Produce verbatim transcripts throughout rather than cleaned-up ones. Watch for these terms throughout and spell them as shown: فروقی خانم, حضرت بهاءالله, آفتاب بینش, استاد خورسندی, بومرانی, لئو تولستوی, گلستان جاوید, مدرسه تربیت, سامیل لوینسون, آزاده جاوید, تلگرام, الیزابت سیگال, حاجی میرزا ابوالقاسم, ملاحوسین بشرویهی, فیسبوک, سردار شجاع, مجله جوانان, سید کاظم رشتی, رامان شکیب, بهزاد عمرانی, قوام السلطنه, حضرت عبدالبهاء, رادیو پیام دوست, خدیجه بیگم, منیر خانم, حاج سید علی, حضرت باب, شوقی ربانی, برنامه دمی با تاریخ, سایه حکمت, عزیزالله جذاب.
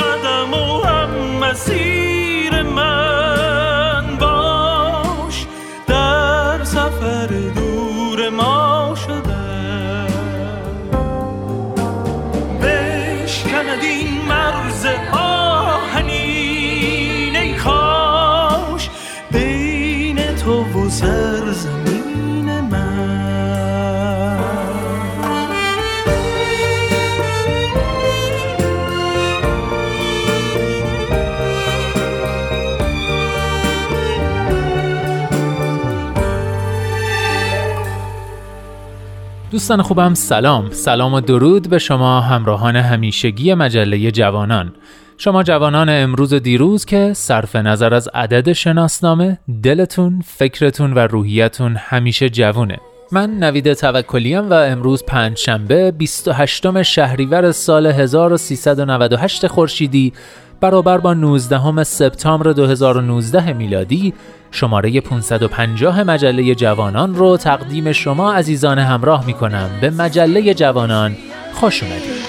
قدم و هم مسیر من باش، در سفر دور ما شدن بشکند این مرز آهنین، ای کاش بین تو و سرزمین دوستان خوبم. سلام سلام و درود به شما همراهان همیشگی مجله جوانان، شما جوانان امروز و دیروز که صرف نظر از عدد شناسنامه دلتون، فکرتون و روحیتون همیشه جوونه. من نوید توکلی ام و امروز پنجشنبه بیست و هشتم شهریور سال هزار و سیصد و نود و هشت خورشیدی برابر با نوزدهم سپتامبر دو هزار و نوزده میلادی شماره پانصد و پنجاه مجله جوانان رو تقدیم شما عزیزان همراه می‌کنم. به مجله جوانان خوش اومدید.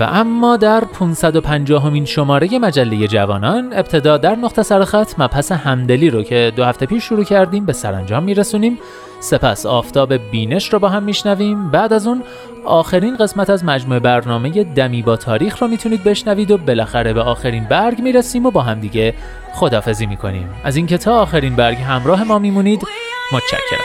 و اما در پانصد و پنجاهمین شماره مجله جوانان ابتدا در مختصر خط مبحث همدلی رو که دو هفته پیش شروع کردیم به سرانجام میرسونیم، سپس آفتاب بینش رو با هم میشنویم، بعد از اون آخرین قسمت از مجموعه برنامه دمی با تاریخ رو میتونید بشنوید و بالاخره به آخرین برگ میرسیم و با هم دیگه خداحافظی میکنیم. از اینکه تا آخرین برگ همراه ما میمونید متشکرم.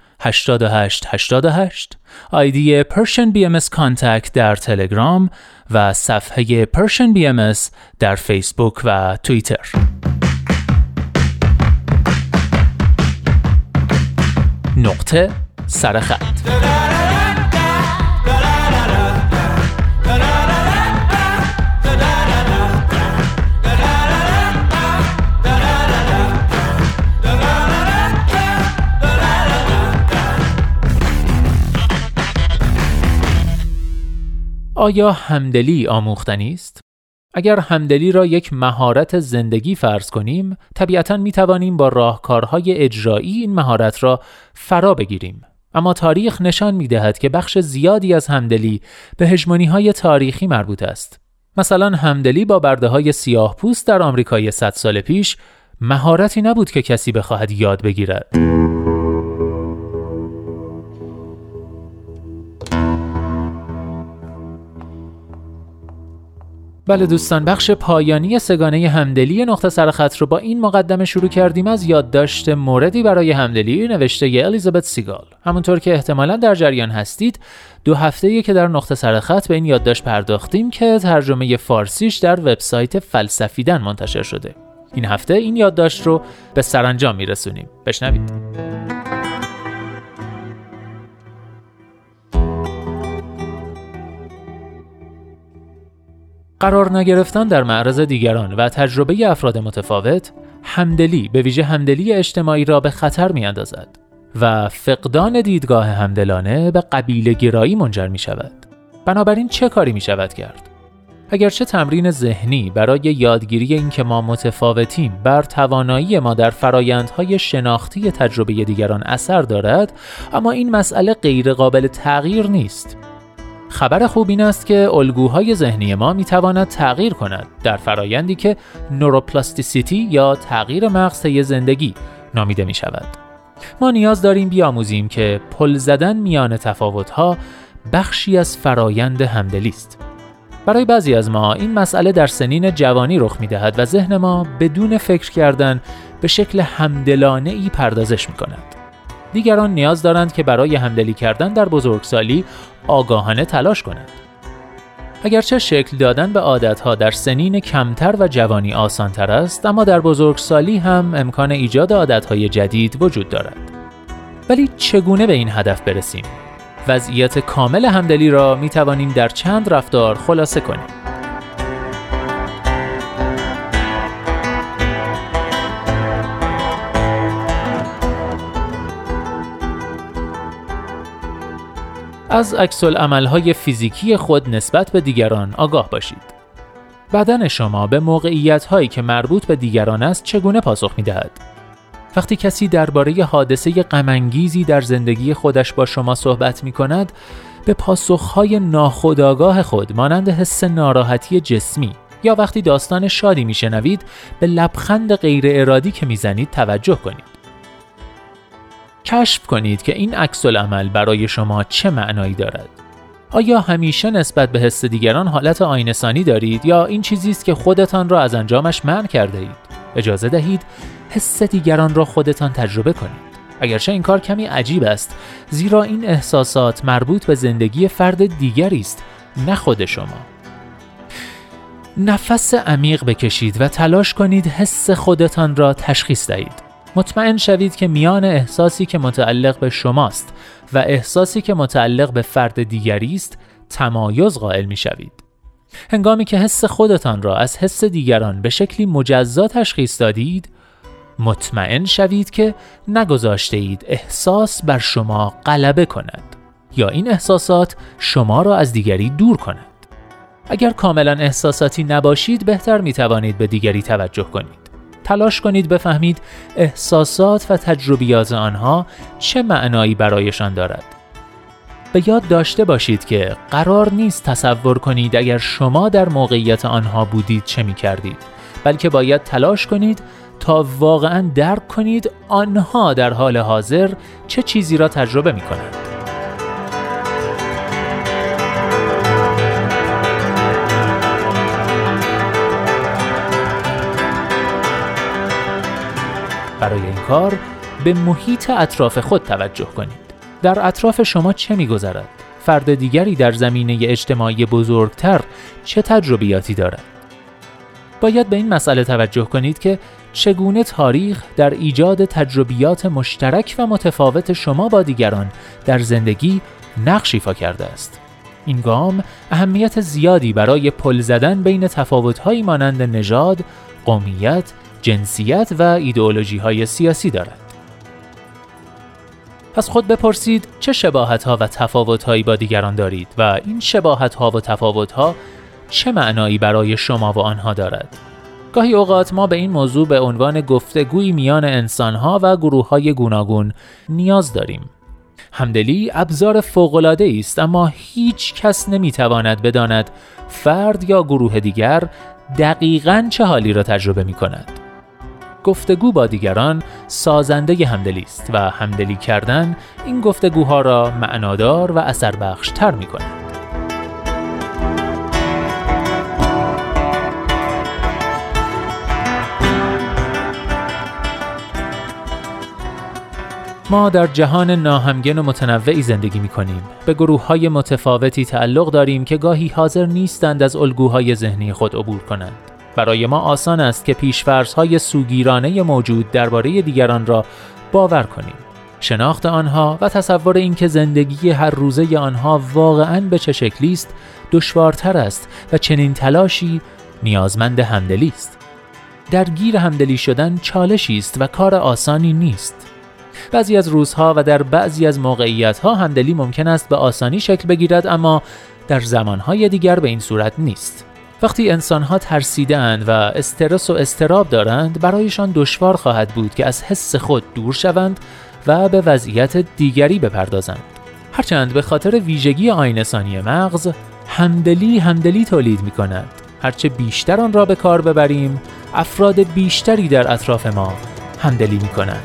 هشت هشت هشت هشت، آیدی Persian بی ام اس Contact در تلگرام و صفحه Persian بی ام اس در فیسبوک و توییتر. نقطه سرخط. آیا همدلی آموختنی است؟ اگر همدلی را یک مهارت زندگی فرض کنیم، طبیعتاً می توانیم با راهکارهای اجرایی این مهارت را فرا بگیریم. اما تاریخ نشان می دهد که بخش زیادی از همدلی به هژمونی‌های تاریخی مربوط است. مثلا همدلی با برده‌های سیاه‌پوست در آمریکای صد سال پیش مهارتی نبود که کسی بخواهد یاد بگیرد. بله دوستان، بخش پایانی سگانه همدلی نقطه سرخط رو با این مقدمه شروع کردیم از یادداشت موردی برای همدلی نوشته ی الیزابت سیگال. همونطور که احتمالاً در جریان هستید، دو هفته‌ای که در نقطه سرخط به این یادداشت پرداختیم که ترجمه فارسیش در وبسایت فلسفیدن منتشر شده. این هفته این یادداشت رو به سرانجام میرسونیم. بشنوید. قرار نگرفتن در معرض دیگران و تجربه افراد متفاوت، همدلی به ویژه همدلی اجتماعی را به خطر می اندازد و فقدان دیدگاه همدلانه به قبیله گرایی منجر می شود. بنابراین چه کاری می شود کرد؟ اگرچه تمرین ذهنی برای یادگیری این که ما متفاوتیم بر توانایی ما در فرایندهای شناختی تجربه دیگران اثر دارد، اما این مسئله غیر قابل تغییر نیست. خبر خوب این است که الگوهای ذهنی ما میتواند تغییر کند در فرایندی که نوروپلاستیسیتی یا تغییر مغز طی زندگی نامیده می شود. ما نیاز داریم بیاموزیم که پل زدن میان تفاوتها بخشی از فرایند همدلی است. برای بعضی از ما این مسئله در سنین جوانی رخ می دهد و ذهن ما بدون فکر کردن به شکل همدلانه‌ای پردازش می کند. دیگران نیاز دارند که برای همدلی کردن در بزرگسالی آگاهانه تلاش کنند. اگرچه شکل دادن به عادتها در سنین کمتر و جوانی آسانتر است، اما در بزرگسالی هم امکان ایجاد عادتهای جدید وجود دارد. ولی چگونه به این هدف برسیم؟ وضعیت کامل همدلی را می توانیم در چند رفتار خلاصه کنیم. از عکس‌العمل‌های فیزیکی خود نسبت به دیگران آگاه باشید. بدن شما به موقعیت‌هایی که مربوط به دیگران است چگونه پاسخ می‌دهد؟ وقتی کسی درباره حادثه غم‌انگیزی در زندگی خودش با شما صحبت می‌کند، به پاسخ‌های ناخودآگاه خود مانند حس ناراحتی جسمی یا وقتی داستان شادی می‌شنوید، به لبخند غیرارادی که می‌زنید توجه کنید. کشف کنید که این عکس‌العمل برای شما چه معنایی دارد. آیا همیشه نسبت به حس دیگران حالت آینه‌سانی دارید یا این چیزی است که خودتان را از انجامش منع کرده اید؟ اجازه دهید حس دیگران را خودتان تجربه کنید. اگرچه این کار کمی عجیب است، زیرا این احساسات مربوط به زندگی فرد دیگری است، نه خود شما. نفس عمیق بکشید و تلاش کنید حس خودتان را تشخیص دهید. مطمئن شوید که میان احساسی که متعلق به شماست و احساسی که متعلق به فرد دیگری است تمایز قائل می شوید. هنگامی که حس خودتان را از حس دیگران به شکلی مجزا تشخیص دادید، مطمئن شوید که نگذاشته اید احساس بر شما غلبه کند یا این احساسات شما را از دیگری دور کند. اگر کاملا احساساتی نباشید، بهتر می توانید به دیگری توجه کنید. تلاش کنید بفهمید احساسات و تجربیات آنها چه معنایی برایشان دارد. به یاد داشته باشید که قرار نیست تصور کنید اگر شما در موقعیت آنها بودید چه می کردید، بلکه باید تلاش کنید تا واقعاً درک کنید آنها در حال حاضر چه چیزی را تجربه می کنند. برای این کار به محیط اطراف خود توجه کنید. در اطراف شما چه می‌گذرد؟ فرد دیگری در زمینه اجتماعی بزرگتر چه تجربیاتی دارد؟ باید به این مسئله توجه کنید که چگونه تاریخ در ایجاد تجربیات مشترک و متفاوت شما با دیگران در زندگی نقش ایفا کرده است. این گام اهمیت زیادی برای پل زدن بین تفاوت‌هایی مانند نژاد، قومیت، جنسیت و ایدئولوژی‌های سیاسی دارد. پس خود بپرسید چه شباهت‌ها و تفاوت‌هایی با دیگران دارید و این شباهت‌ها و تفاوت‌ها چه معنایی برای شما و آنها دارد؟ گاهی اوقات ما به این موضوع به عنوان گفتگوی میان انسانها و گروه‌های گوناگون نیاز داریم. همدلی ابزار فوق‌العاده‌ای است، اما هیچ کس نمی‌تواند بداند فرد یا گروه دیگر دقیقاً چه حالی را تجربه می‌کند. گفتگو با دیگران سازنده همدلی است و همدلی کردن این گفتگوها را معنادار و اثربخش‌تر می‌کند. ما در جهان ناهمگن و متنوعی زندگی می‌کنیم. به گروه‌های متفاوتی تعلق داریم که گاهی حاضر نیستند از الگوهای ذهنی خود عبور کنند. برای ما آسان است که پیش‌فرض‌های سوگیرانه موجود درباره دیگران را باور کنیم. شناخت آنها و تصور اینکه زندگی هر روزه آنها واقعاً به چه شکلی است، دشوارتر است و چنین تلاشی نیازمند همدلی است. درگیر همدلی شدن چالشی است و کار آسانی نیست. بعضی از روزها و در بعضی از موقعیت‌ها همدلی ممکن است به آسانی شکل بگیرد، اما در زمانهای دیگر به این صورت نیست. وقتی انسان‌ها ترسیده‌اند و استرس و اضطراب دارند، برایشان دشوار خواهد بود که از حس خود دور شوند و به وضعیت دیگری بپردازند. هرچند به خاطر ویژگی آینه‌سانی مغز، همدلی همدلی تولید می‌کند. هرچه بیشتر آن را به کار ببریم، افراد بیشتری در اطراف ما همدلی می‌کنند.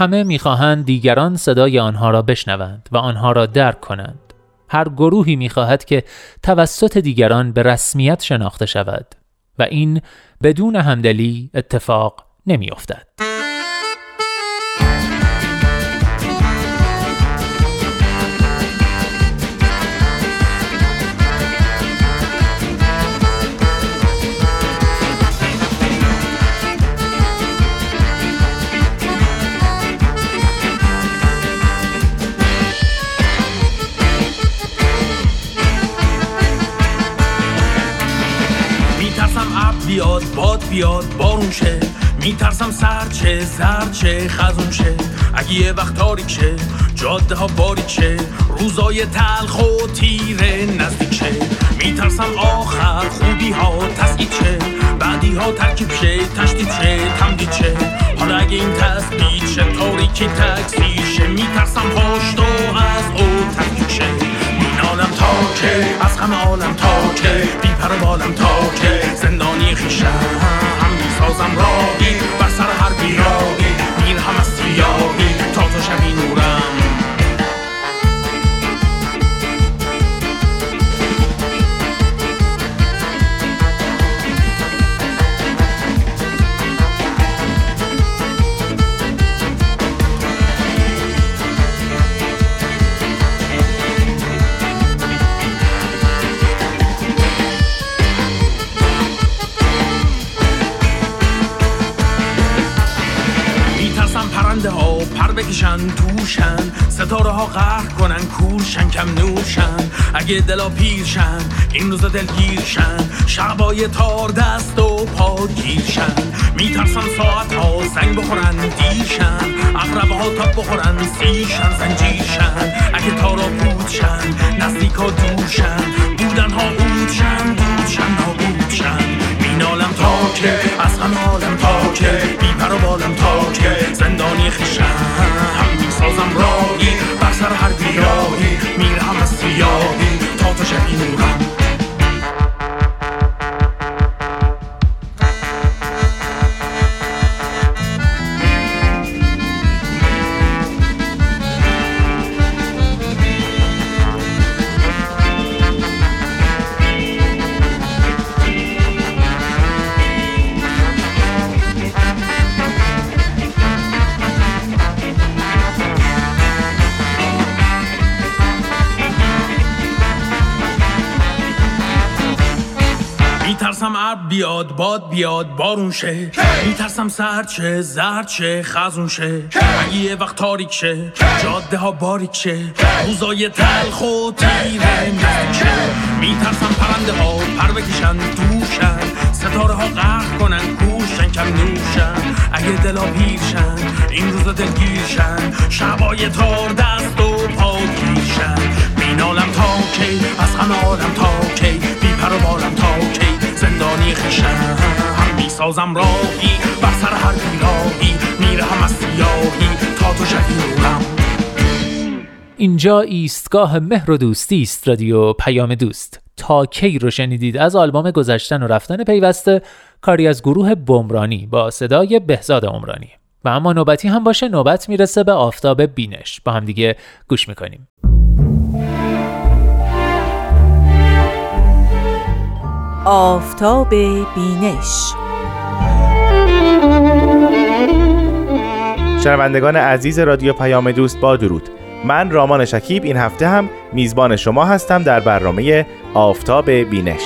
همه می‌خواهند دیگران صدای آنها را بشنوند و آنها را درک کنند. هر گروهی می‌خواهد که توسط دیگران به رسمیت شناخته شود و این بدون همدلی اتفاق نمی‌افتد. بیاد بارون شه، میترسم سرد شه، زرد شه، خزون شه، اگه یه وقت تاریک شه، جاده ها باریک شه، روزای تلخ و تیره نزدیک شه، میترسم آخر خوبی ها تسعید شه، بعدی ها ترکیب شه، تشدید شه، تمدید شه، حالا اگه این تسبید شه، تاریکی تکثیر شه، میترسم پشت و از او تفکیک شه، عالم تاکه، از غم عالم تاکه، بی پر و بالم تاکه، زندانی خیشم هم میسازم راهی، بر سر هر بیراهی میر هم از سیاهی، تا تو شبی نورم. بکشن توشن، ستاره ها قهر کنن، کورشن، کم نورشن، اگه دلا پیرشن، این روزا دلگیرشن، شبای تار دست و پا گیرشن، میترسم ساعت ها زنگ بخورن دیرشن، اقربه ها تاب بخورن سیرشن، زنجیرشن، اگه تارا بودشن، نزدیک ها دورشن، بودن ها بودشن، دورشن ها بودشن، مینالم تاکه، از غم عالم تاکه، بی پر و بالم تاکه، زندانی خیشم سازم راهی، بر سر هر بیراهی میرم از سیاهی، تا تو شبی نورم. میترسم عرب بیاد باد بیاد بارون شه، میترسم سرد شه زرد شه خزون شه، اگه یه وقت تاریک شه جاده ها باریک شه، روزای تلخ و تیره نزدیک شه، میترسم پرنده ها پر بکشن دوشن، ستاره ها غرق کنن کوشن کم نوشن، اگه دلا پیرشن این روزا دلگیرشن، شبای تار دست و پاکیشن، بینالم تا کی از غم عالم تا کی، بیپر و بالم تا کی زندانی خشم، میسازم راهی بر سر هر بیراهی، میرهم از سیاهی تا تو شفیقم. اینجا ایستگاه مهر و دوستی است، رادیو پیام دوست. تا کی رو شنیدید از آلبوم گذشتن و رفتن پیوسته، کاری از گروه بومرانی با صدای بهزاد عمرانی. و اما نوبتی هم باشه نوبت میرسه به آفتاب بینش، با هم دیگه گوش میکنیم. آفتاب بینش. شنوندگان عزیز رادیو پیام دوست با درود، من رامان شکیب این هفته هم میزبان شما هستم در برنامه آفتاب بینش.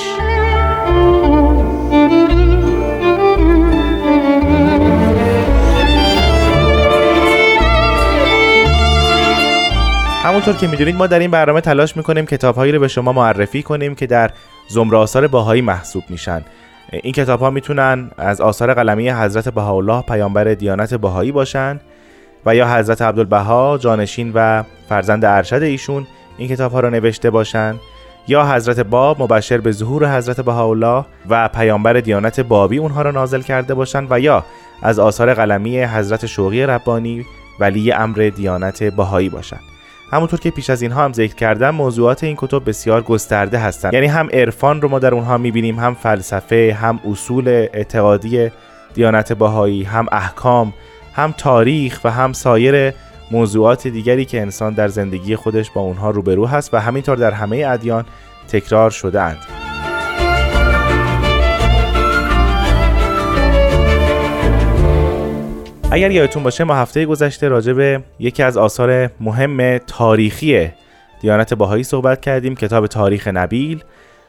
همونطور که میدونید ما در این برنامه تلاش میکنیم کتابهایی رو به شما معرفی کنیم که در زمره آثار باهایی محسوب میشن. این کتابها میتونن از آثار قلمی حضرت بهاءالله پیامبر دیانت باهایی باشن و یا حضرت عبدالبهاء جانشین و فرزند ارشد ایشون این کتابها رو نوشته باشن، یا حضرت باب مبشر به ظهور حضرت بهاءالله و پیامبر دیانت بابی اونها رو نازل کرده باشن، و یا از آثار قلمی حضرت شوقی ربانی ولی امر دیانت باهایی باشن. همونطور که پیش از اینها هم ذکر کردم موضوعات این کتب بسیار گسترده هستند، یعنی هم عرفان رو ما در اونها میبینیم، هم فلسفه، هم اصول اعتقادی دیانت بهایی، هم احکام، هم تاریخ و هم سایر موضوعات دیگری که انسان در زندگی خودش با اونها روبرو هست و همینطور در همه ادیان تکرار شده اند. اگر یادتون باشه ما هفته گذشته راجع به یکی از آثار مهم تاریخی دیانت بهایی صحبت کردیم، کتاب تاریخ نبیل.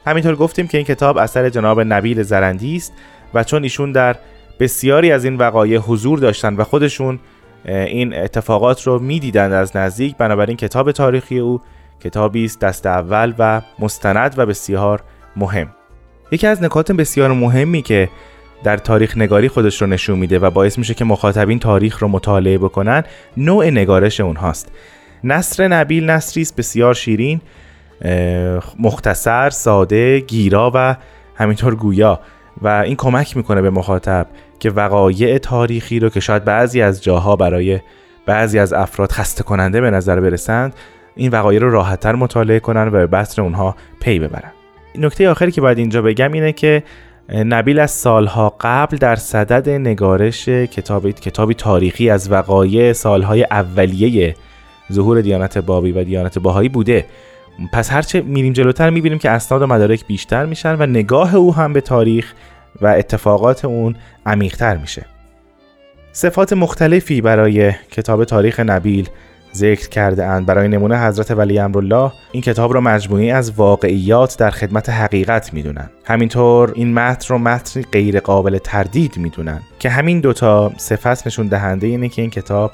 همینطور گفتیم که این کتاب اثر جناب نبیل زرندی است و چون ایشون در بسیاری از این وقایع حضور داشتن و خودشون این اتفاقات رو می‌دیدند از نزدیک، بنابراین کتاب تاریخی او کتابی است دست اول و مستند و بسیار مهم. یکی از نکات بسیار مهمی که در تاریخ نگاری خودش رو نشون میده و باعث میشه که مخاطبین تاریخ رو مطالعه بکنن نوع نگارش اونهاست. نثر نبیل نثریست بسیار شیرین، مختصر، ساده، گیرا و همینطور گویا، و این کمک میکنه به مخاطب که وقایع تاریخی رو که شاید بعضی از جاها برای بعضی از افراد خسته کننده به نظر برسند، این وقایع رو راحت‌تر مطالعه کنن و به بصر اونها پی ببرن. نکته آخری که باید اینجا بگم اینه که نبیل از سالها قبل در صدد نگارش کتابی کتابی تاریخی از وقایع سالهای اولیه ظهور دیانت بابی و دیانت باهایی بوده. پس هرچه میریم جلوتر میبینیم که اسناد و مدارک بیشتر میشن و نگاه او هم به تاریخ و اتفاقات اون عمیق‌تر میشه. صفات مختلفی برای کتاب تاریخ نبیل ذکر کرده اند. برای نمونه حضرت ولی امرالله این کتاب را مجموعه‌ای از واقعیات در خدمت حقیقت میدونن. همینطور این متن رو متن غیر قابل تردید میدونن که همین دوتا صفت نشون دهنده اینه که این کتاب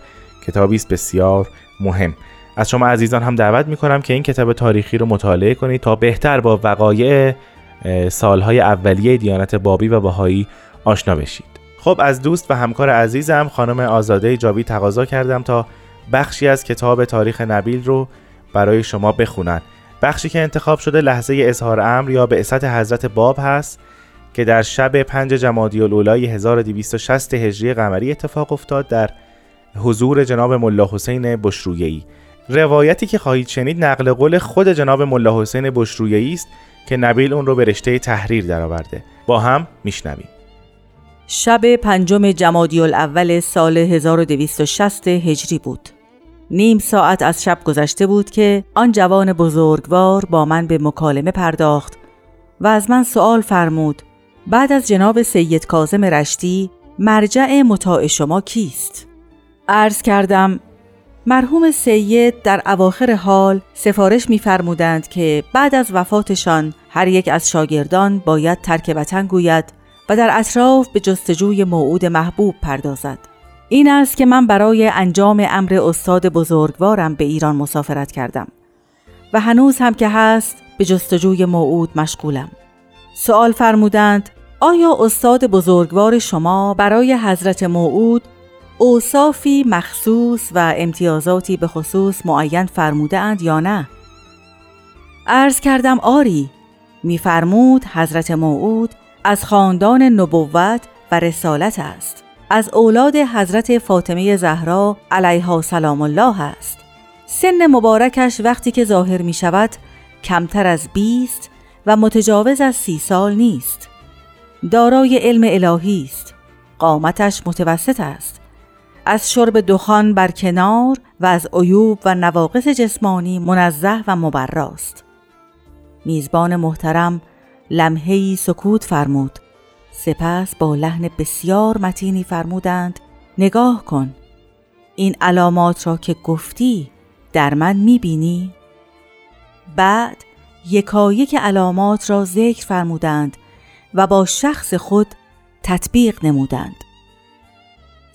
کتابی است بسیار مهم. از شما عزیزان هم دعوت میکنم که این کتاب تاریخی رو مطالعه کنید تا بهتر با وقایع سالهای اولیه دیانت بابی و بهایی آشنا بشید. خب از دوست و همکار عزیزم خانم آزاده جاوید تقاضا کردم تا بخشی از کتاب تاریخ نبیل رو برای شما بخونن. بخشی که انتخاب شده لحظه اظهار امر یا بعثت حضرت باب هست که در شب پنج جمادی الاولی هزار و دویست و شصت هجری قمری اتفاق افتاد در حضور جناب ملاحوسین بشرویهی. روایتی که خواهید شنید نقل قول خود جناب ملاحوسین بشرویهی است که نبیل اون رو به رشته تحریر درآورده. با هم میشنویم. شب پنجم جمادی الاول سال هزار و دویست و شصت هجری بود. نیم ساعت از شب گذشته بود که آن جوان بزرگوار با من به مکالمه پرداخت و از من سؤال فرمود: بعد از جناب سید کاظم رشتی مرجع مطاع شما کیست؟ عرض کردم مرحوم سید در اواخر حال سفارش می‌فرمودند که بعد از وفاتشان هر یک از شاگردان باید ترک وطن گوید و در اطراف به جستجوی موعود محبوب پردازد. این است که من برای انجام امر استاد بزرگوارم به ایران مسافرت کردم و هنوز هم که هست به جستجوی موعود مشغولم. سوال فرمودند آیا استاد بزرگوار شما برای حضرت موعود اوصافی مخصوص و امتیازاتی به خصوص معین فرموده اند یا نه؟ عرض کردم آری. می فرمود حضرت موعود از خاندان نبوت و رسالت است. از اولاد حضرت فاطمه زهرا علیها سلام الله است. سن مبارکش وقتی که ظاهر می شود کمتر از بیست و متجاوز از سی سال نیست. دارای علم الهی است. قامتش متوسط است. از شرب دخان بر کنار و از عیوب و نواقص جسمانی منزه و مبراست. میزبان محترم لمحه‌ای سکوت فرمود. سپس با لحن بسیار متینی فرمودند نگاه کن. این علامات را که گفتی در من میبینی؟ بعد یکایک علامات را ذکر فرمودند و با شخص خود تطبیق نمودند.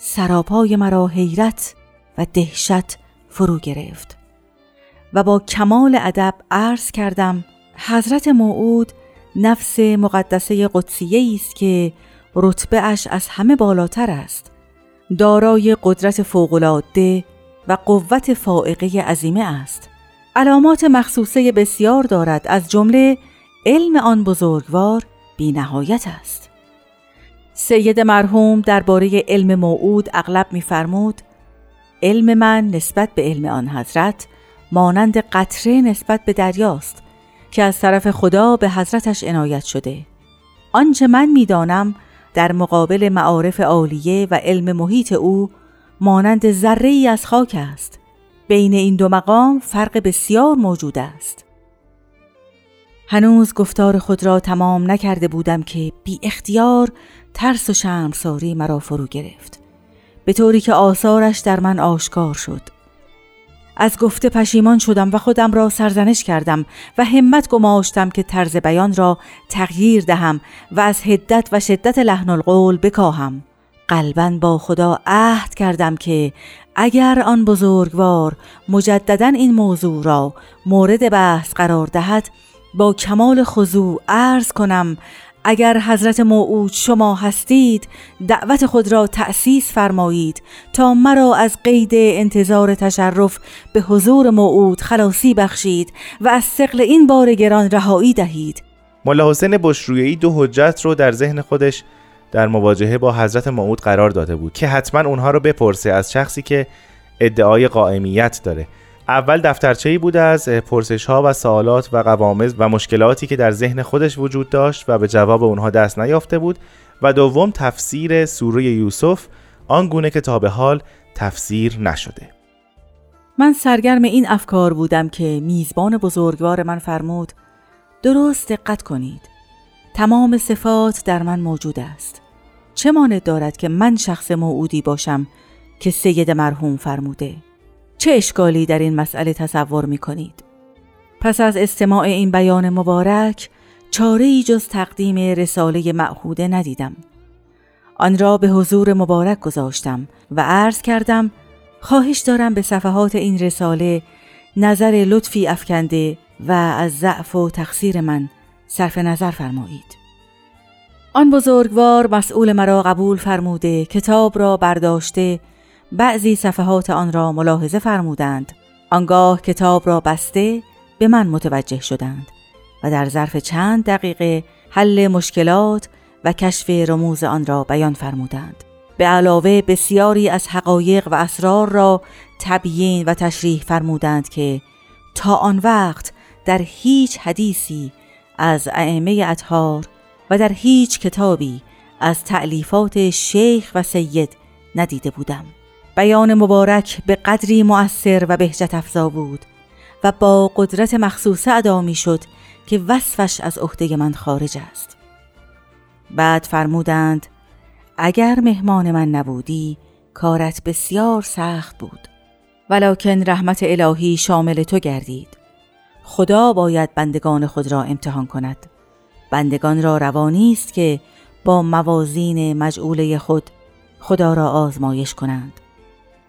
سراپای مرا حیرت و دهشت فرو گرفت و با کمال ادب عرض کردم حضرت موعود نفس مقدسه قدسیه‌ای است که رتبه اش از همه بالاتر است. دارای قدرت فوق‌العاده و قوت فائقه عظیمه است. علامات مخصوصه بسیار دارد، از جمله علم آن بزرگوار بی نهایت است. سید مرحوم درباره علم موعود اغلب می‌فرمود علم من نسبت به علم آن حضرت مانند قطره نسبت به دریاست که از طرف خدا به حضرتش عنایت شده. آنچه من می‌دانم در مقابل معارف عالیه و علم محیط او مانند ذره‌ای از خاک است. بین این دو مقام فرق بسیار موجود است. هنوز گفتار خود را تمام نکرده بودم که بی اختیار ترس و شرمساری مرا فرو گرفت، به طوری که آثارش در من آشکار شد. از گفته پشیمان شدم و خودم را سرزنش کردم و همت گماشتم که طرز بیان را تغییر دهم و از حدت و شدت لحن القول بکاهم. قلباً با خدا عهد کردم که اگر آن بزرگوار مجدداً این موضوع را مورد بحث قرار دهد با کمال خضوع عرض کنم اگر حضرت موعود شما هستید دعوت خود را تأسیس فرمایید تا مرا از قید انتظار تشرف به حضور موعود خلاصی بخشید و از ثقل این بار گران رهایی دهید. ملاحوسین بشرویهی دو حجت رو در ذهن خودش در مواجهه با حضرت موعود قرار داده بود که حتما اونها رو بپرسه از شخصی که ادعای قائمیت داره. اول دفترچه‌ای بود از پرسش‌ها و سوالات و قوامض و مشکلاتی که در ذهن خودش وجود داشت و به جواب اونها دست نیافته بود، و دوم تفسیر سوره یوسف آنگونه که تا به حال تفسیر نشده. من سرگرم این افکار بودم که میزبان بزرگوار من فرمود درست دقت کنید. تمام صفات در من موجود است. چه مانع دارد که من شخص موعودی باشم که سید مرحوم فرموده؟ چه اشکالی در این مسئله تصور می کنید؟ پس از استماع این بیان مبارک چاره‌ای جز تقدیم رساله معهوده ندیدم. آن را به حضور مبارک گذاشتم و عرض کردم خواهش دارم به صفحات این رساله نظر لطفی افکنده و از ضعف و تقصیر من صرف نظر فرمایید. آن بزرگوار مسئول مرا قبول فرموده، کتاب را برداشته، بعضی صفحات آن را ملاحظه فرمودند، آنگاه کتاب را بسته به من متوجه شدند و در ظرف چند دقیقه حل مشکلات و کشف رموز آن را بیان فرمودند. به علاوه بسیاری از حقایق و اسرار را تبیین و تشریح فرمودند که تا آن وقت در هیچ حدیثی از ائمه اطهار و در هیچ کتابی از تألیفات شیخ و سید ندیده بودم. بیان مبارک به قدری مؤثر و بهجت افزا بود و با قدرت مخصوصه ادا می‌شد که وصفش از عهده من خارج است. بعد فرمودند اگر مهمان من نبودی کارت بسیار سخت بود. ولکن رحمت الهی شامل تو گردید. خدا باید بندگان خود را امتحان کند. بندگان را روانی است که با موازین مجعوله خود خدا را آزمایش کنند.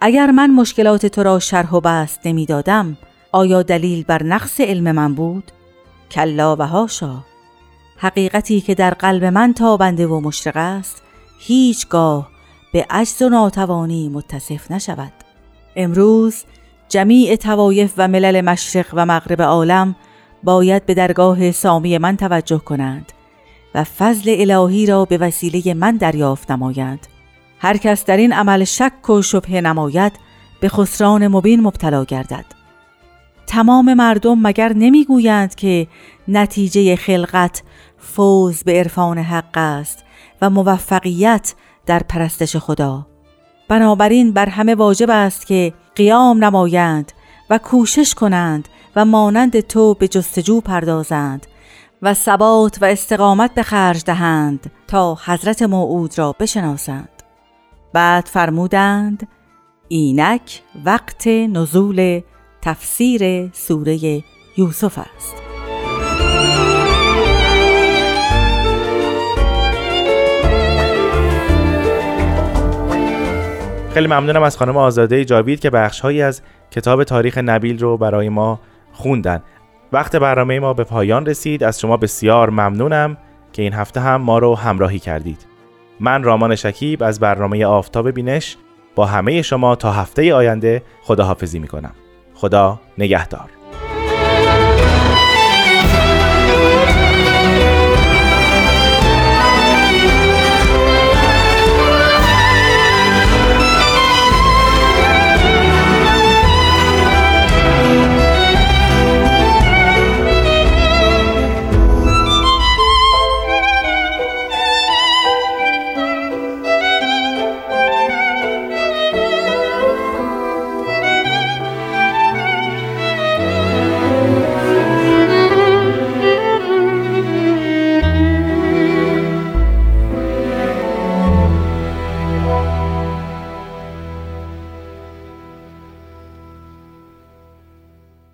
اگر من مشکلات تو را شرح و بست نمی دادم، آیا دلیل بر نقص علم من بود؟ کلا و هاشا. حقیقتی که در قلب من تابنده و مشرق است، هیچگاه به عجز و ناتوانی متصف نشود. امروز جمیع طوایف و ملل مشرق و مغرب عالم باید به درگاه سامی من توجه کنند و فضل الهی را به وسیله من دریافت نمایند. هر کس در این عمل شک و شبهه نماید به خسران مبین مبتلا گردد. تمام مردم مگر نمیگویند که نتیجه خلقت فوز به عرفان حق است و موفقیت در پرستش خدا؟ بنابراین بر همه واجب است که قیام نمایند و کوشش کنند و مانند تو به جستجو پردازند و ثبات و استقامت به خرج دهند تا حضرت موعود را بشناسند. بعد فرمودند اینک وقت نزول تفسیر سوره یوسف است. خیلی ممنونم از خانم آزاده جاوید که بخش‌هایی از کتاب تاریخ نبیل رو برای ما خوندن. وقت برنامه ما به پایان رسید. از شما بسیار ممنونم که این هفته هم ما رو همراهی کردید. من رامان شکیب از برنامه آفتاب بینش با همه شما تا هفته آینده خداحافظی می‌کنم. خدا نگهدار.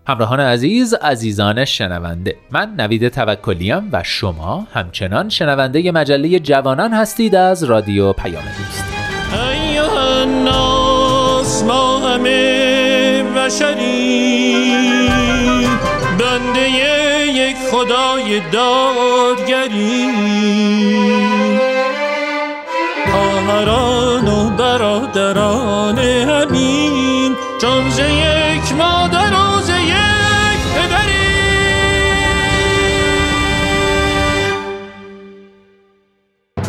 همراهان عزیز، عزیزان شنونده، من نوید توکلیم و شما همچنان شنونده مجله جوانان هستید از رادیو پیام دوست. ایها الناس، ما همه بشری بنده یک خدای دادگری، خواهران و برادران همین جان ز یک مادر و ز یک پدری.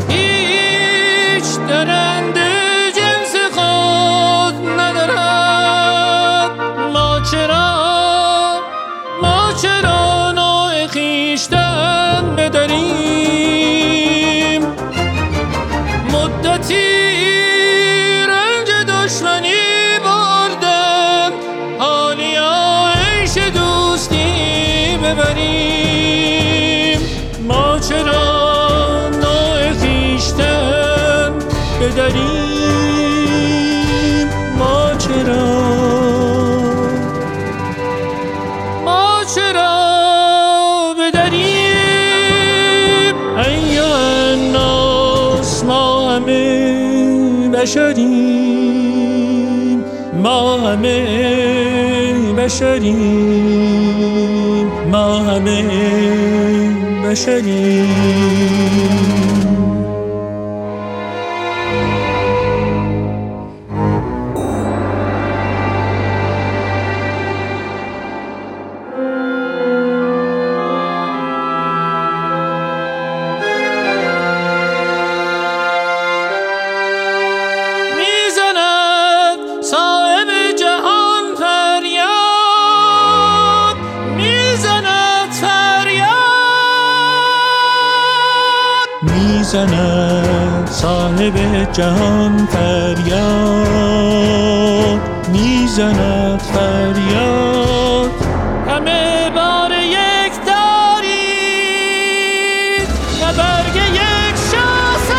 هیچ درنده جنس خود ندارد، ما چرا ما چرا نوع خویشتن بداریم؟ مدتی ما چرا نوع خویشتن بداریم؟ ما چرا ما چرا بداریم؟ ایها الناس، ما همه بشریم، ما همه بشریم، ما همه بشریم. میزند صاحب جهان فریاد، میزند فریاد، همه بار یک دارید و برگ یک شاسه.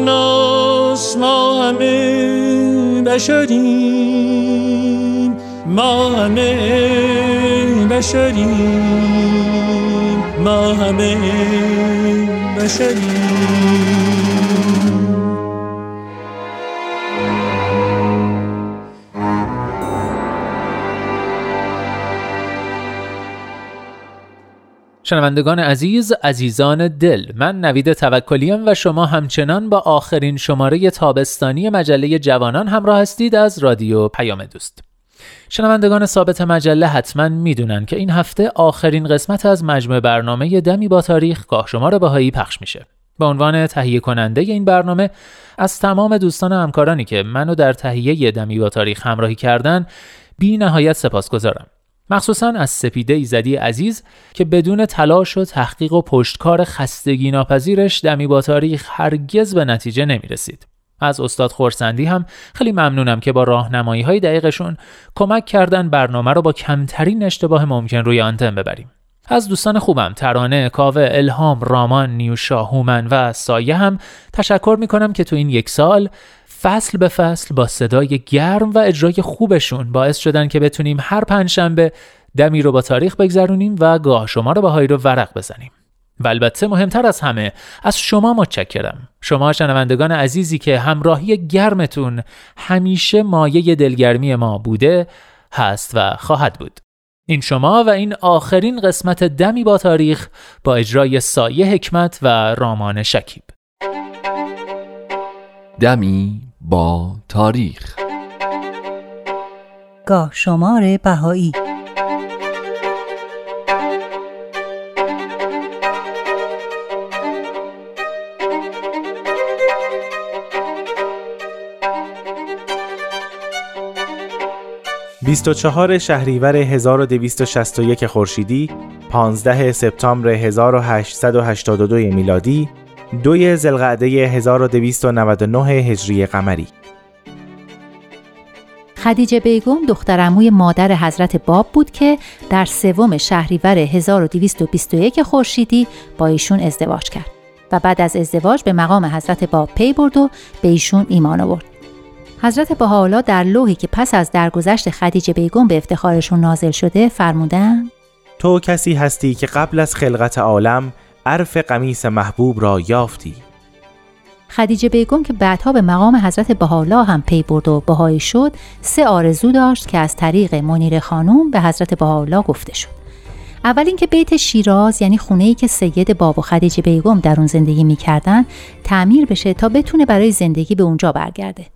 الناس، ما همه بشریم، ما همه بشریم، ما همه بشریم. شنوندگان عزیز، عزیزان دل، من نوید توکلیم و شما همچنان با آخرین شماره تابستانی مجله جوانان همراه هستید از رادیو پیام دوست. شنوندگان ثابت مجله حتما میدونن که این هفته آخرین قسمت از مجموع برنامه دمی با تاریخ کاهشمار بهایی پخش میشه. به عنوان تهیه کننده این برنامه از تمام دوستان و همکارانی که منو در تهیه دمی با تاریخ همراهی کردن بی نهایت سپاسگزارم. مخصوصاً از سپیده ایزدی عزیز که بدون تلاش و تحقیق و پشتکار خستگی ناپذیرش دمی با تاریخ هرگز به نتیجه نمی رسید. از استاد خورسندی هم خیلی ممنونم که با راهنمایی‌های دقیقشون کمک کردن برنامه رو با کمترین اشتباه ممکن روی آنتن ببریم. از دوستان خوبم ترانه، کاوه، الهام، رامان، نیوشا، هومن و سایه هم تشکر می کنم که تو این یک سال فصل به فصل با صدای گرم و اجرای خوبشون باعث شدن که بتونیم هر پنجشنبه دمی رو با تاریخ بگذرونیم و گاه شما رو بهایی رو ورق بزنیم. و البته مهمتر از همه از شما متشکرم. شما شنوندگان عزیزی که همراهی گرمتون همیشه مایه دلگرمی ما بوده، هست و خواهد بود. این شما و این آخرین قسمت دمی با تاریخ با اجرای سایه حکمت و رامان شکیب. دمی با تاریخ، گاه شمار بهایی. بیست و چهار شهریور هزار و دویست و شصت و یک خورشیدی، پانزده سپتامبر هزار و هشتصد و هشتاد و دو میلادی، دوی ذوالقعده هزار و دویست و نود و نه هجری قمری. خدیجه بیگم دختر عموی مادر حضرت باب بود که در سوم شهریور هزار و دویست و بیست و یک خورشیدی با ایشون ازدواج کرد و بعد از ازدواج به مقام حضرت باب پی برد و به ایشون ایمان آورد. حضرت بهاءالله در لوحی که پس از درگذشت خدیجه بیگم به افتخارشون نازل شده فرمودند: تو کسی هستی که قبل از خلقت عالم عرف قمیص محبوب را یافتی. خدیجه بیگم که بعدها به مقام حضرت بهاءالله هم پی برد و بهایی شد، سه آرزو داشت که از طریق منیر خانم به حضرت بهاءالله گفته شد. اول اینکه بیت شیراز، یعنی خونه‌ای که سید باب و خدیجه بیگم در اون زندگی می‌کردن، تعمیر بشه تا بتونه برای زندگی به اونجا برگرده.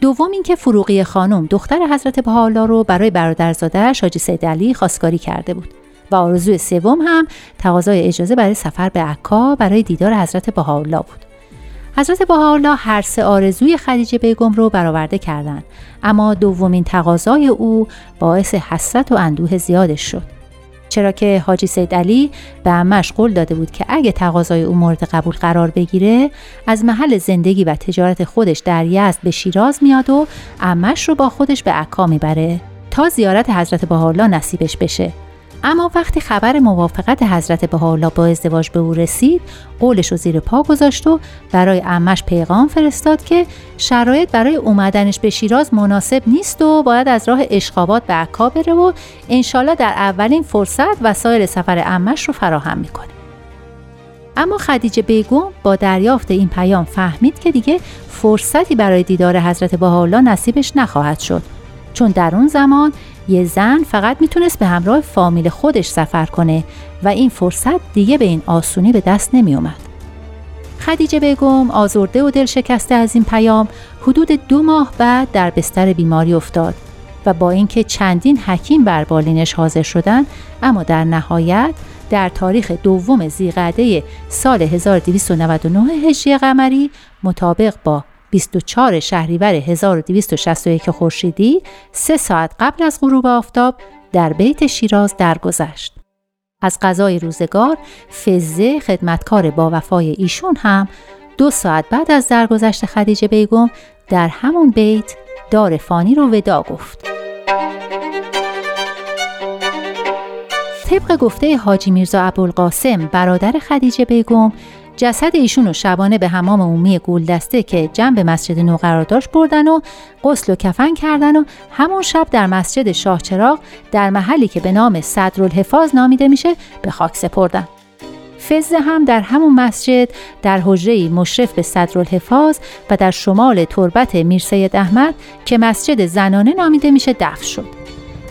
دوم اینکه فروقی خانم دختر حضرت بهاءالله رو برای برادرزاده‌اش حاجی سید علی خواستگاری کرده بود. و آرزوی سوم هم تقاضای اجازه برای سفر به عکا برای دیدار حضرت بهاءالله بود. حضرت بهاءالله هر سه آرزوی خدیجه بیگم رو برآورده کردند، اما دومین تقاضای او باعث حسرت و اندوه زیادش شد، چرا که حاجی سید علی به عمش قول داده بود که اگه تقاضای او مورد قبول قرار بگیره، از محل زندگی و تجارت خودش در یزد به شیراز میاد و عمش رو با خودش به عکا میبره تا زیارت حضرت بهاءالله نصیبش بشه. اما وقتی خبر موافقت حضرت بهاءالله با ازدواج به او رسید، قولش رو زیر پا گذاشت و برای عمش پیغام فرستاد که شرایط برای اومدنش به شیراز مناسب نیست و باید از راه اشقابات به عکا بره و انشالله در اولین فرصت وسایل سفر عمش رو فراهم میکنه. اما خدیجه بیگم با دریافت این پیام فهمید که دیگه فرصتی برای دیدار حضرت بهاءالله نصیبش نخواهد شد، چون در اون زمان یه زن فقط میتونست به همراه فامیل خودش سفر کنه و این فرصت دیگه به این آسونی به دست نمی اومد. خدیجه بیگم آزرده و دلشکسته از این پیام حدود دو ماه بعد در بستر بیماری افتاد و با اینکه چندین حکیم بر بالینش حاضر شدند، اما در نهایت در تاریخ دوم ذیقعده سال هزار و دویست و نود و نه هجری قمری مطابق با بیست و چهار شهریور هزار و دویست و شصت و یک خورشیدی، سه ساعت قبل از غروب آفتاب در بیت شیراز درگذشت. از قضای روزگار، فزه خدمتکار با وفای ایشون هم دو ساعت بعد از درگذشت خدیجه بیگم در همون بیت دار فانی رو ودا گفت. طبق گفته حاجی میرزا ابوالقاسم برادر خدیجه بیگم، جسد ایشون رو شبانه به حمام عمومی گلدسته که جنب مسجد نو قرار داشت بردن و غسل و کفن کردن و همون شب در مسجد شاه چراغ در محلی که به نام صدرالحفاظ نامیده میشه به خاک سپردن. فزه هم در همون مسجد در حجره‌ای مشرف به صدرالحفاظ و در شمال تربت میرسید احمد که مسجد زنانه نامیده میشه دفن شد.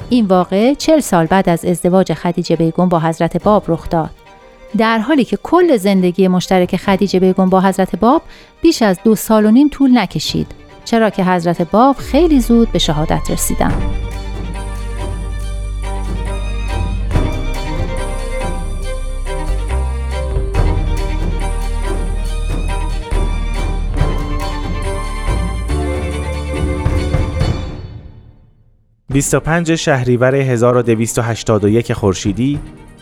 این واقعه چهل سال بعد از ازدواج خدیجه بیگم با حضرت باب رخ داد. در حالی که کل زندگی مشترک خدیجه بیگم با حضرت باب بیش از دو سال و نیم طول نکشید، چرا که حضرت باب خیلی زود به شهادت رسیدند. بیست و پنج شهریور هزار و دویست و هشتاد و یک خورشیدی،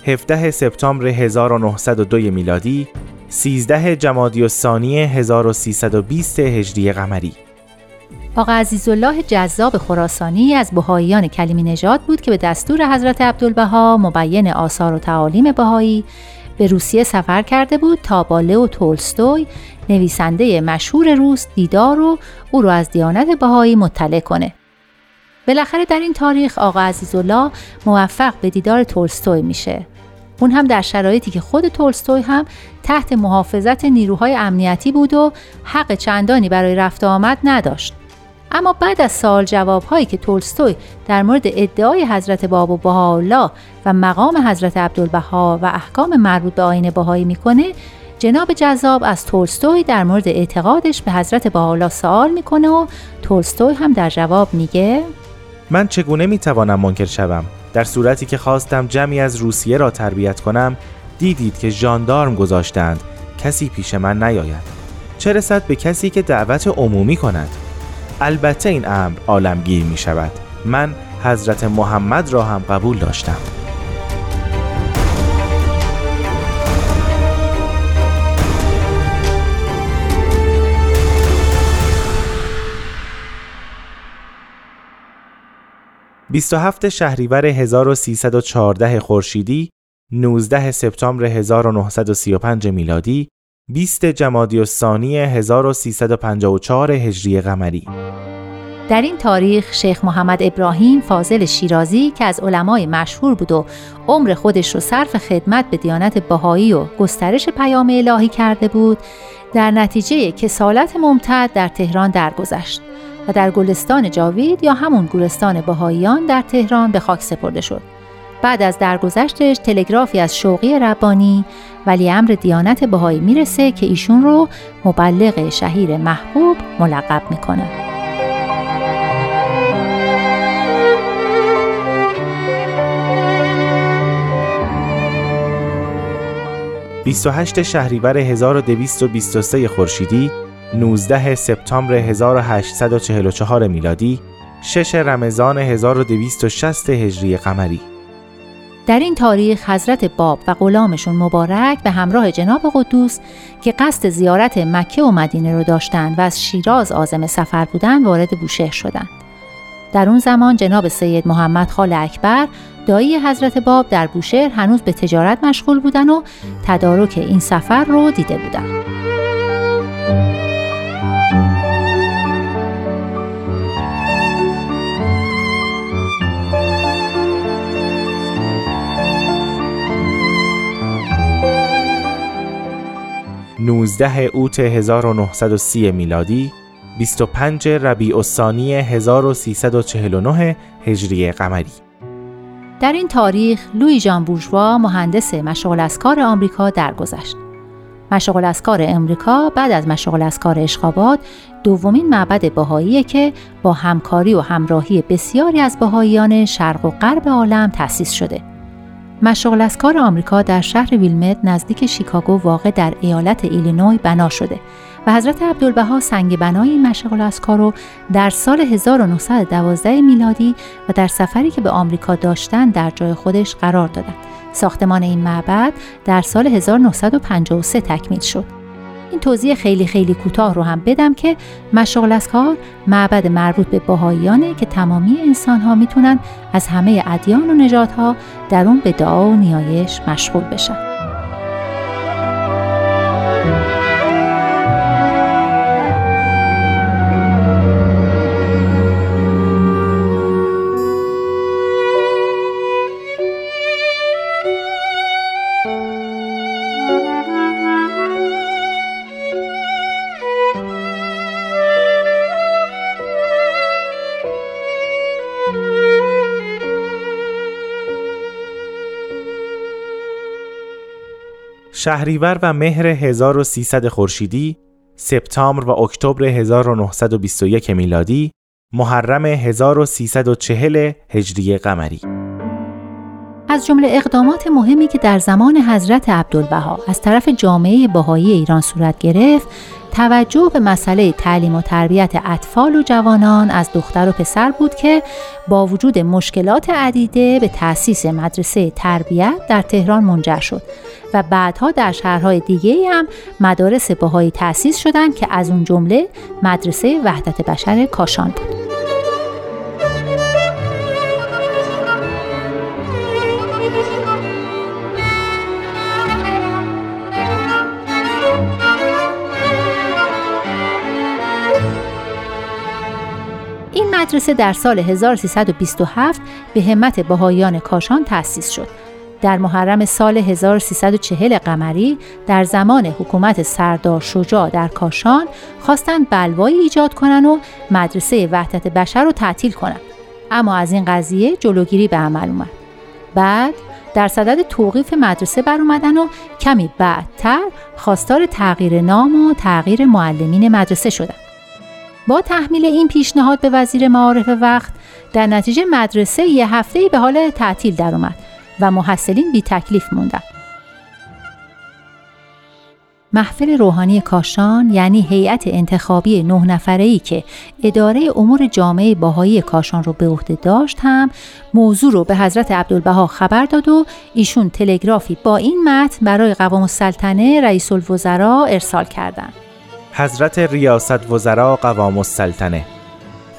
هفدهم سپتامبر هزار و نهصد و دو میلادی، سیزدهم جمادی الثانی هزار و سیصد و بیست هجری قمری. آقا عزیز الله جذاب خراسانی از بهائیان کلیمی نژاد بود که به دستور حضرت عبدالبهاء مبین آثار و تعالیم بهایی به روسیه سفر کرده بود تا با لئو تولستوی نویسنده مشهور روس دیدار و او را از دیانت بهایی مطلع کنه. بالاخره در این تاریخ آقا عزیزالله موفق به دیدار تولستوی میشه. اون هم در شرایطی که خود تولستوی هم تحت محافظت نیروهای امنیتی بود و حق چندانی برای رفت آمد نداشت. اما بعد از سوال جوابهایی که تولستوی در مورد ادعای حضرت باب و بهاءالله و مقام حضرت عبدالبها و احکام مربوط به آیین بهایی میکنه، جناب جذاب از تولستوی در مورد اعتقادش به حضرت بهاءالله سوال میکنه و تولستوی هم در جواب میگه: من چگونه میتوانم منکر شوم؟ در صورتی که خواستم جمعی از روسیه را تربیت کنم، دیدید که ژاندارم گذاشتند، کسی پیش من نیاید، چه رسد به کسی که دعوت عمومی کند. البته این امر عالمگیر می شود. من حضرت محمد را هم قبول داشتم. بیست و هفتم شهریور هزار و سیصد و چهارده خورشیدی، نوزدهم سپتامبر هزار و نهصد و سی و پنج میلادی، بیستم جمادی الثانی هزار و سیصد و پنجاه و چهار هجری قمری. در این تاریخ شیخ محمد ابراهیم فاضل شیرازی که از علمای مشهور بود و عمر خودش رو صرف خدمت به دیانت بهایی و گسترش پیام الهی کرده بود، در نتیجه کسالت ممتد در تهران درگذشت و در گلستان جاوید یا همون گلستان بهائیان در تهران به خاک سپرده شد. بعد از درگذشتش تلگرافی از شوقی ربانی ولی امر دیانت بهایی میرسه که ایشون رو مبلغ شهیر محبوب ملقب میکنه. بیست و هشتم شهریور هزار و دویست و بیست و سه خورشیدی، نوزدهم سپتامبر هزار و هشتصد و چهل و چهار میلادی، ششم رمضان هزار و دویست و شصت هجری قمری. در این تاریخ حضرت باب و غلامشون مبارک به همراه جناب قدوس که قصد زیارت مکه و مدینه رو داشتند و از شیراز عازم سفر بودند وارد بوشهر شدند. در اون زمان جناب سید محمد خال اکبر دایی حضرت باب در بوشهر هنوز به تجارت مشغول بودند و تدارک این سفر رو دیده بودند. نوزدهم اوت هزار و نهصد و سی میلادی، بیست و پنجم ربیع الثانی هزار و سیصد و چهل و نه هجری قمری. در این تاریخ لویی ژان بورژوا مهندس مشغول از کار آمریکا درگذشت. مشغول از کار آمریکا بعد از مشغول از کار اشخابات دومین معبد بهاییه که با همکاری و همراهی بسیاری از بهاییان شرق و غرب عالم تأسیس شده. مشغول از کار آمریکا در شهر ویلمت نزدیک شیکاگو واقع در ایالت ایلینوی بنا شده و حضرت عبدالبها سنگ بنای مشغول از کار رو در سال هزار و نهصد و دوازده میلادی و در سفری که به آمریکا داشتن در جای خودش قرار دادند. ساختمان این معبد در سال هزار و نهصد و پنجاه و سه تکمیل شد. این توضیح خیلی خیلی کوتاه رو هم بدم که مشغول از کار معبد مربوط به بهائیانه که تمامی انسان‌ها میتونن از همه ادیان و نژادها در اون به دعا و نیایش مشغول بشن. شهریور و مهر هزار و سیصد خورشیدی، سپتامبر و اکتبر هزار و نهصد و بیست و یک میلادی، محرم هزار و سیصد و چهل هجری قمری. از جمله اقدامات مهمی که در زمان حضرت عبدالبهاء از طرف جامعه بهائی ایران صورت گرفت، توجه به مسئله تعلیم و تربیت اطفال و جوانان از دختر و پسر بود که با وجود مشکلات عدیده به تأسیس مدرسه تربیت در تهران منجر شد و بعدها در شهرهای دیگه هم مدارس بهائی تأسیس شدند که از اون جمله مدرسه وحدت بشر کاشان بود. مدرسه در سال هزار و سیصد و بیست و هفت به همت بهائیان کاشان تأسیس شد. در محرم سال هزار و سیصد و چهل قمری در زمان حکومت سردار شجاع در کاشان خواستند بلوایی ایجاد کنند و مدرسه وحدت بشر رو تعطیل کنند. اما از این قضیه جلوگیری به عمل اومد. بعد در صدد توقیف مدرسه بر اومدن و کمی بعدتر خواستار تغییر نام و تغییر معلمین مدرسه شدند. با تحمیل این پیشنهاد به وزیر معارف وقت، در نتیجه مدرسه یه هفته‌ای به حال تعطیل درآمد و محصلین بی تکلیف موندند. محفل روحانی کاشان، یعنی هیئت انتخابی نه نفره‌ای که اداره امور جامعه بهائی کاشان رو به عهده داشت، هم موضوع رو به حضرت عبدالبها خبر داد و ایشون تلگرافی با این متن برای قوام السلطنه رئیس الوزراء ارسال کردند. حضرت ریاست وزراء قوام السلطنه: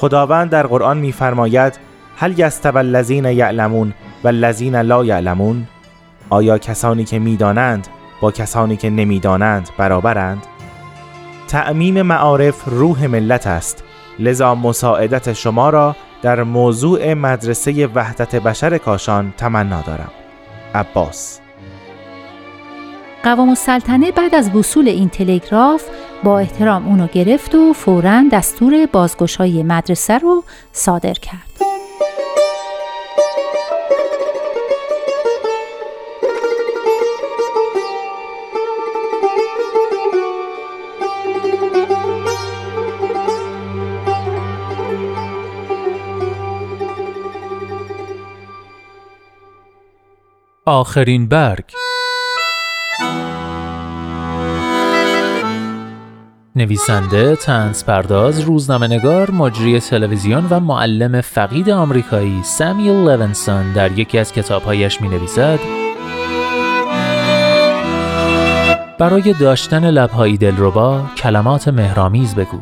خداوند در قرآن می‌فرماید هل یستوی الذین یعلمون و الذین لا یعلمون، آیا کسانی که می‌دانند با کسانی که نمی‌دانند برابرند؟ تعمیم معارف روح ملت است، لذا مساعدت شما را در موضوع مدرسه وحدت بشر کاشان تمنا دارم. عباس. قوام السلطنه بعد از وصول این تلگراف با احترام اونو گرفت و فوراً دستور بازگشایی مدرسه رو صادر کرد. آخرین برگ. نویسنده، طنزپرداز، روزنامه‌نگار، مجری تلویزیون و معلم فقید آمریکایی سامیل لوینسون در یکی از کتاب‌هایش می‌نویسد: برای داشتن لب‌هایی دلربا کلمات مهرآمیز بگو،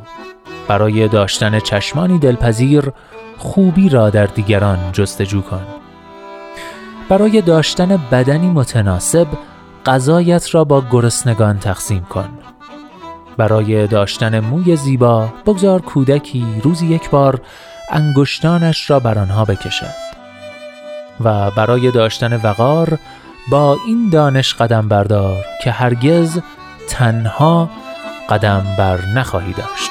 برای داشتن چشمانی دلپذیر خوبی را در دیگران جستجو کن، برای داشتن بدنی متناسب غذایت را با گرسنگان تقسیم کن، برای داشتن موی زیبا بگذار کودکی روزی یک بار انگشتانش را بر آنها بکشد، و برای داشتن وقار با این دانش قدم بردار که هرگز تنها قدم بر نخواهی داشت.